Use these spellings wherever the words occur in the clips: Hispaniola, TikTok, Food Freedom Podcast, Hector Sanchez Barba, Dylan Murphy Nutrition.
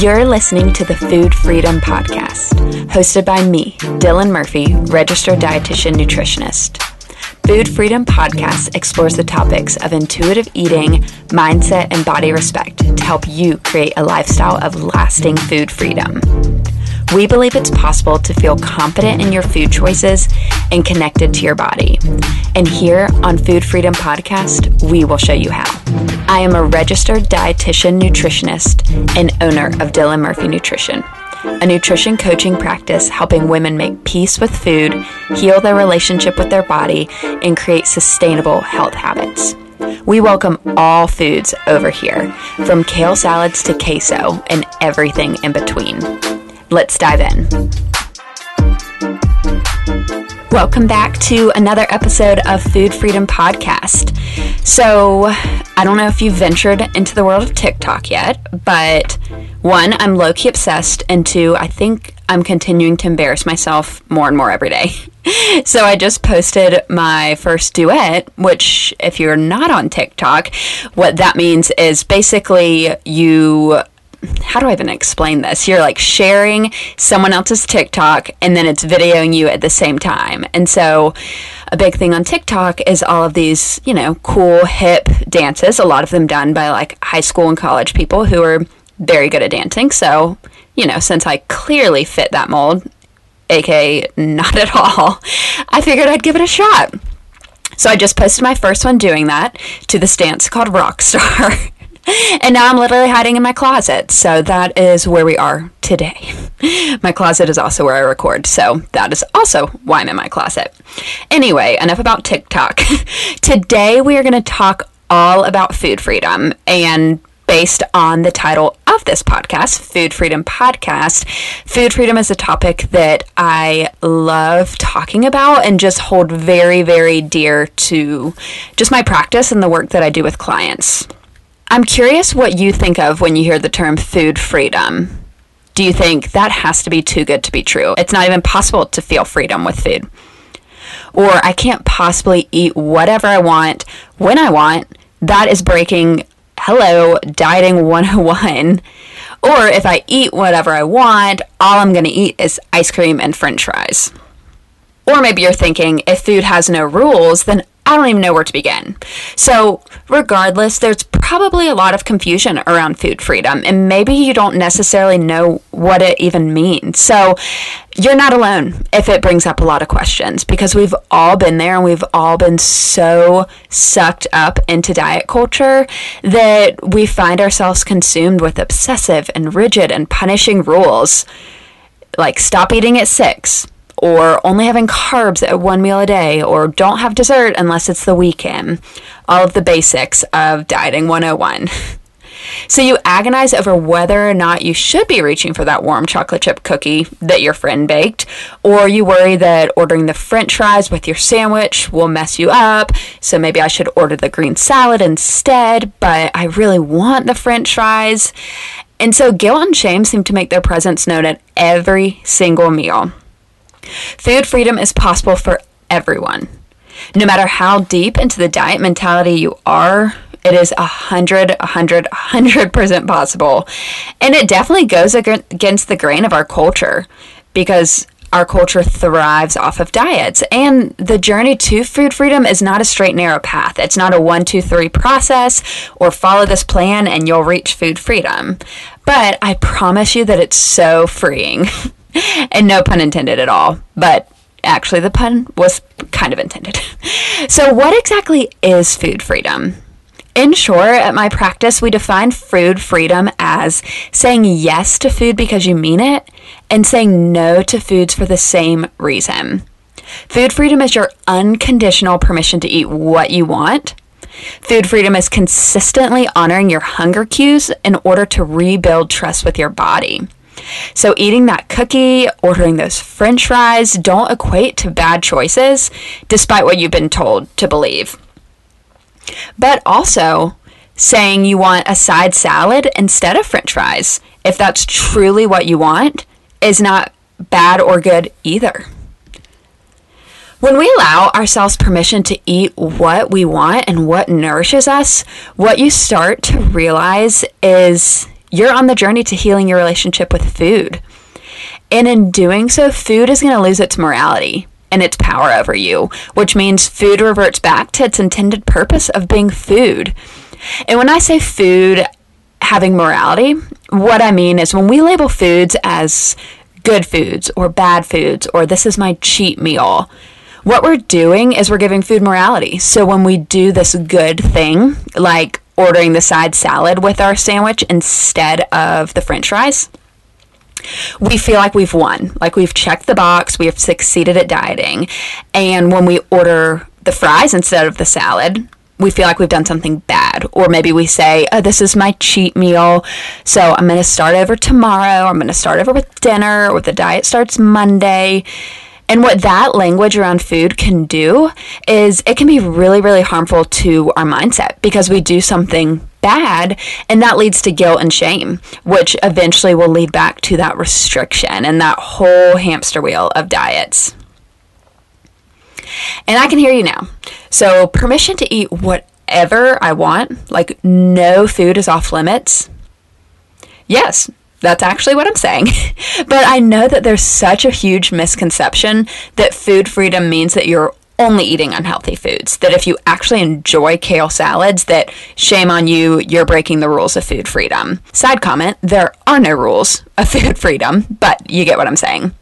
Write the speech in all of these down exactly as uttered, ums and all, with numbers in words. You're listening to the Food Freedom Podcast, hosted by me, Dylan Murphy, registered dietitian nutritionist. Food Freedom Podcast explores the topics of intuitive eating, mindset, and body respect to help you create a lifestyle of lasting food freedom. We believe it's possible to feel confident in your food choices and connected to your body. And here on Food Freedom Podcast, we will show you how. I am a registered dietitian nutritionist and owner of Dylan Murphy Nutrition, a nutrition coaching practice helping women make peace with food, heal their relationship with their body, and create sustainable health habits. We welcome all foods over here, from kale salads to queso and everything in between. Let's dive in. Welcome back to another episode of Food Freedom Podcast. So, I don't know if you've ventured into the world of TikTok yet, but one, I'm low-key obsessed, and two, I think I'm continuing to embarrass myself more and more every day. So I just posted my first duet, which if you're not on TikTok, what that means is basically you... How do I even explain this? You're like sharing someone else's TikTok and then it's videoing you at the same time. And so a big thing on TikTok is all of these, you know, cool, hip dances, a lot of them done by like high school and college people who are very good at dancing. So, you know, since I clearly fit that mold, aka not at all, I figured I'd give it a shot. So I just posted my first one doing that to this dance called Rockstar. And now I'm literally hiding in my closet. So that is where we are today. My closet is also where I record. So that is also why I'm in my closet. Anyway, enough about TikTok. Today we are going to talk all about food freedom. And based on the title of this podcast, Food Freedom Podcast, food freedom is a topic that I love talking about and just hold very, very dear to just my practice and the work that I do with clients. I'm curious what you think of when you hear the term food freedom. Do you think that has to be too good to be true? It's not even possible to feel freedom with food. Or I can't possibly eat whatever I want, when I want. That is breaking, hello, dieting one oh one. Or if I eat whatever I want, all I'm going to eat is ice cream and french fries. Or maybe you're thinking, if food has no rules, then I don't even know where to begin. So regardless, there's probably a lot of confusion around food freedom, and maybe you don't necessarily know what it even means. So you're not alone if it brings up a lot of questions, because we've all been there and we've all been so sucked up into diet culture that we find ourselves consumed with obsessive and rigid and punishing rules, like stop eating at six. Or only having carbs at one meal a day, or don't have dessert unless it's the weekend. All of the basics of dieting one oh one. So you agonize over whether or not you should be reaching for that warm chocolate chip cookie that your friend baked, or you worry that ordering the french fries with your sandwich will mess you up, so maybe I should order the green salad instead, but I really want the french fries. And so guilt and shame seem to make their presence known at every single meal. Food freedom is possible for everyone. No matter how deep into the diet mentality you are, it is one hundred, one hundred, one hundred percent possible. And it definitely goes against the grain of our culture, because our culture thrives off of diets. And the journey to food freedom is not a straight, narrow path. It's not a one, two, three process or follow this plan and you'll reach food freedom. But I promise you that it's so freeing. And no pun intended at all, but actually the pun was kind of intended. So what exactly is food freedom? In short, at my practice, we define food freedom as saying yes to food because you mean it and saying no to foods for the same reason. Food freedom is your unconditional permission to eat what you want. Food freedom is consistently honoring your hunger cues in order to rebuild trust with your body. So eating that cookie, ordering those french fries, don't equate to bad choices, despite what you've been told to believe. But also, saying you want a side salad instead of french fries, if that's truly what you want, is not bad or good either. When we allow ourselves permission to eat what we want and what nourishes us, what you start to realize is you're on the journey to healing your relationship with food. And in doing so, food is going to lose its morality and its power over you, which means food reverts back to its intended purpose of being food. And when I say food having morality, what I mean is when we label foods as good foods or bad foods or this is my cheat meal, what we're doing is we're giving food morality. So when we do this good thing, like ordering the side salad with our sandwich instead of the french fries, we feel like we've won, like we've checked the box, we have succeeded at dieting. And when we order the fries instead of the salad, we feel like we've done something bad. Or maybe we say, oh, this is my cheat meal, so I'm going to start over tomorrow, I'm going to start over with dinner, or the diet starts Monday. And what that language around food can do is it can be really, really harmful to our mindset, because we do something bad and that leads to guilt and shame, which eventually will lead back to that restriction and that whole hamster wheel of diets. And I can hear you now. So permission to eat whatever I want, like no food is off limits. Yes, that's actually what I'm saying. But I know that there's such a huge misconception that food freedom means that you're only eating unhealthy foods, that if you actually enjoy kale salads, that shame on you, you're breaking the rules of food freedom. Side comment, there are no rules of food freedom, but you get what I'm saying.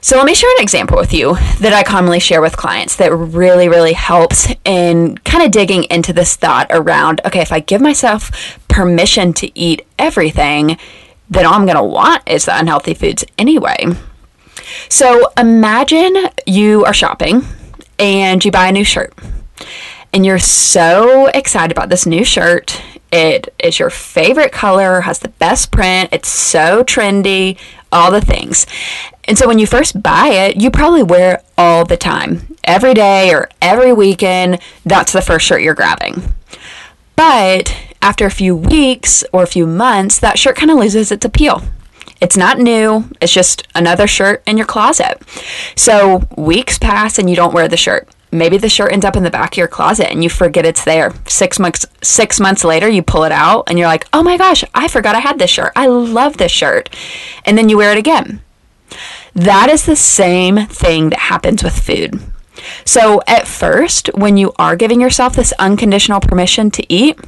So let me share an example with you that I commonly share with clients that really, really helps in kind of digging into this thought around, okay, if I give myself permission to eat everything, then all I'm going to want is the unhealthy foods anyway. So imagine you are shopping and you buy a new shirt and you're so excited about this new shirt. It is your favorite color, has the best print, it's so trendy, all the things. And so when you first buy it, you probably wear it all the time. Every day or every weekend, that's the first shirt you're grabbing. But after a few weeks or a few months, that shirt kind of loses its appeal. It's not new, it's just another shirt in your closet. So weeks pass and you don't wear the shirt. Maybe the shirt ends up in the back of your closet and you forget it's there. Six months six months later, you pull it out and you're like, oh my gosh, I forgot I had this shirt. I love this shirt. And then you wear it again. That is the same thing that happens with food. So at first, when you are giving yourself this unconditional permission to eat,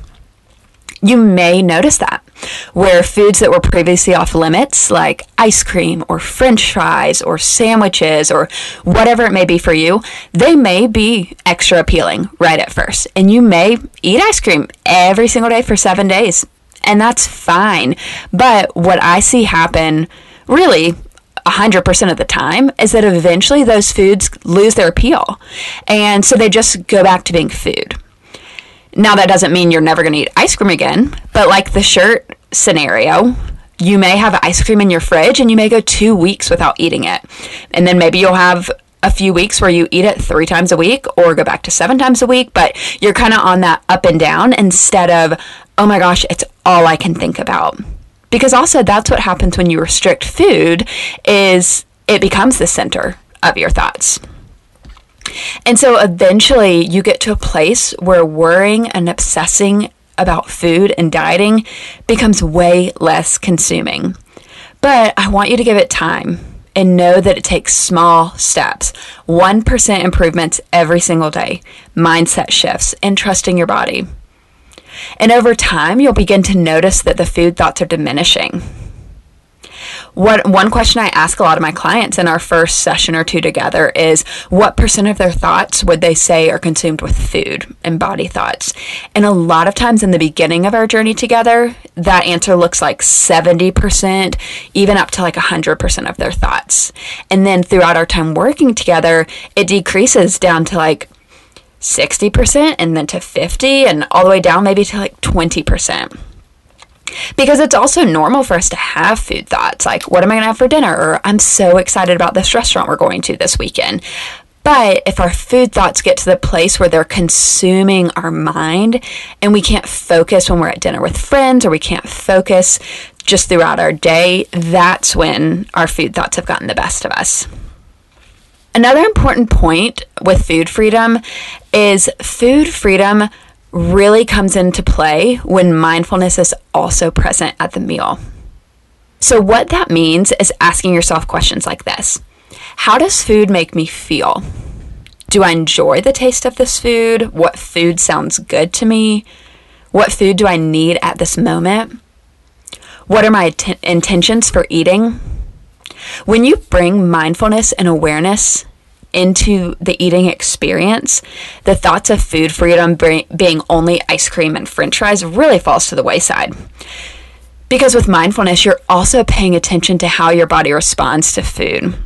you may notice that where foods that were previously off limits, like ice cream or french fries or sandwiches or whatever it may be for you, they may be extra appealing right at first. And you may eat ice cream every single day for seven days, and that's fine. But what I see happen really one hundred percent of the time is that eventually those foods lose their appeal. And so they just go back to being food. Now, that doesn't mean you're never going to eat ice cream again, but like the shirt scenario, you may have ice cream in your fridge and you may go two weeks without eating it. And then maybe you'll have a few weeks where you eat it three times a week or go back to seven times a week, but you're kind of on that up and down instead of, oh my gosh, it's all I can think about. Because also that's what happens when you restrict food, is it becomes the center of your thoughts. And so eventually you get to a place where worrying and obsessing about food and dieting becomes way less consuming. But I want you to give it time and know that it takes small steps, one percent improvements every single day, mindset shifts, and trusting your body. And over time, you'll begin to notice that the food thoughts are diminishing. What, one question I ask a lot of my clients in our first session or two together is, what percent of their thoughts would they say are consumed with food and body thoughts? And a lot of times in the beginning of our journey together, that answer looks like seventy percent, even up to like one hundred percent of their thoughts. And then throughout our time working together, it decreases down to like sixty percent and then to fifty and all the way down maybe to like twenty percent. Because it's also normal for us to have food thoughts like, what am I going to have for dinner? Or I'm so excited about this restaurant we're going to this weekend. But if our food thoughts get to the place where they're consuming our mind and we can't focus when we're at dinner with friends, or we can't focus just throughout our day, that's when our food thoughts have gotten the best of us. Another important point with food freedom is food freedom really comes into play when mindfulness is also present at the meal. So what that means is asking yourself questions like this. How does food make me feel? Do I enjoy the taste of this food? What food sounds good to me? What food do I need at this moment? What are my t- intentions for eating? When you bring mindfulness and awareness into the eating experience, the thoughts of food freedom bring, being only ice cream and french fries really falls to the wayside. Because with mindfulness, you're also paying attention to how your body responds to food.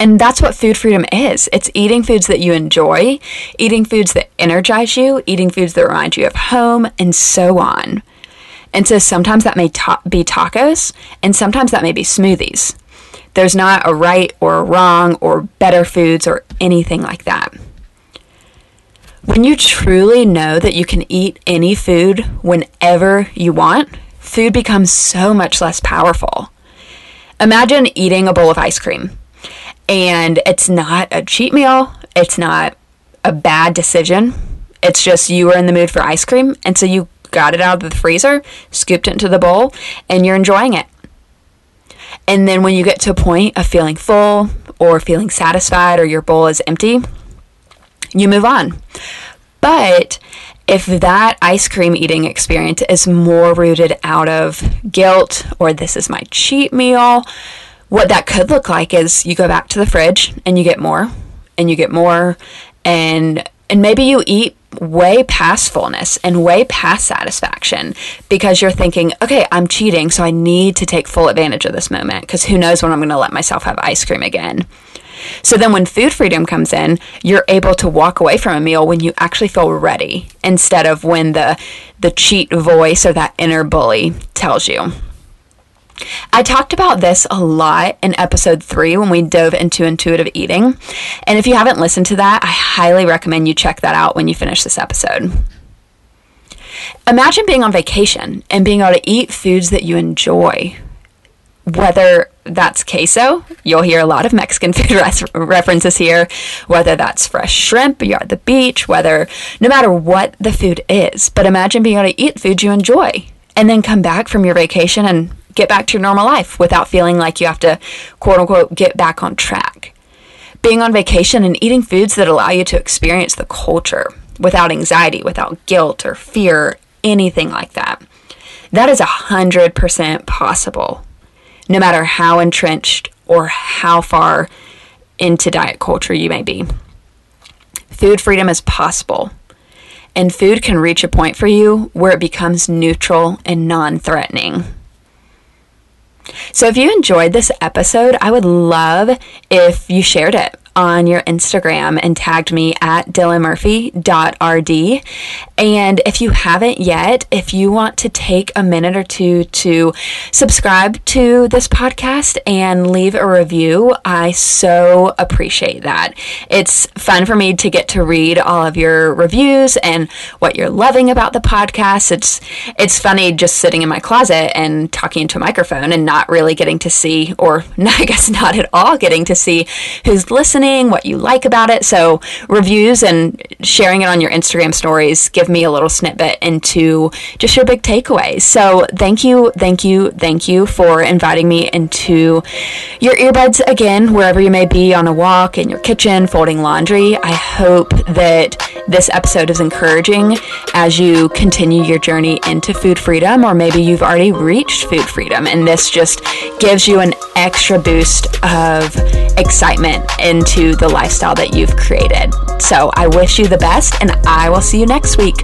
And that's what food freedom is. It's eating foods that you enjoy, eating foods that energize you, eating foods that remind you of home, and so on. And so sometimes that may ta- be tacos, and sometimes that may be smoothies. There's not a right or a wrong or better foods or anything like that. When you truly know that you can eat any food whenever you want, food becomes so much less powerful. Imagine eating a bowl of ice cream. And it's not a cheat meal. It's not a bad decision. It's just you were in the mood for ice cream. And so you got it out of the freezer, scooped it into the bowl, and you're enjoying it. And then when you get to a point of feeling full or feeling satisfied or your bowl is empty, you move on. But if that ice cream eating experience is more rooted out of guilt or this is my cheat meal, what that could look like is you go back to the fridge and you get more and you get more and and maybe you eat way past fullness and way past satisfaction because you're thinking, okay, I'm cheating, so I need to take full advantage of this moment because who knows when I'm going to let myself have ice cream again. So then when food freedom comes in, you're able to walk away from a meal when you actually feel ready instead of when the the cheat voice or that inner bully tells you. I talked about this a lot in episode three when we dove into intuitive eating. And if you haven't listened to that, I highly recommend you check that out when you finish this episode. Imagine being on vacation and being able to eat foods that you enjoy. Whether that's queso, you'll hear a lot of Mexican food res- references here. Whether that's fresh shrimp, you're at the beach, whether, no matter what the food is. But imagine being able to eat food you enjoy and then come back from your vacation and get back to your normal life without feeling like you have to, quote unquote, get back on track. Being on vacation and eating foods that allow you to experience the culture without anxiety, without guilt or fear, anything like that. That is one hundred percent possible, no matter how entrenched or how far into diet culture you may be. Food freedom is possible, and food can reach a point for you where it becomes neutral and non-threatening. So if you enjoyed this episode, I would love if you shared it on your Instagram and tagged me at dylan murphy dot r d. And if you haven't yet, if you want to take a minute or two to subscribe to this podcast and leave a review, I so appreciate that. It's fun for me to get to read all of your reviews and what you're loving about the podcast. It's it's funny just sitting in my closet and talking into a microphone and not really getting to see, or I guess not at all getting to see who's listening, what you like about it. So reviews and sharing it on your Instagram stories give me a little snippet into just your big takeaways. So thank you, thank you, thank you for inviting me into your earbuds again, wherever you may be, on a walk, in your kitchen, folding laundry. I hope that this episode is encouraging as you continue your journey into food freedom, or maybe you've already reached food freedom and this just gives you an extra boost of excitement into to the lifestyle that you've created. So I wish you the best, and I will see you next week.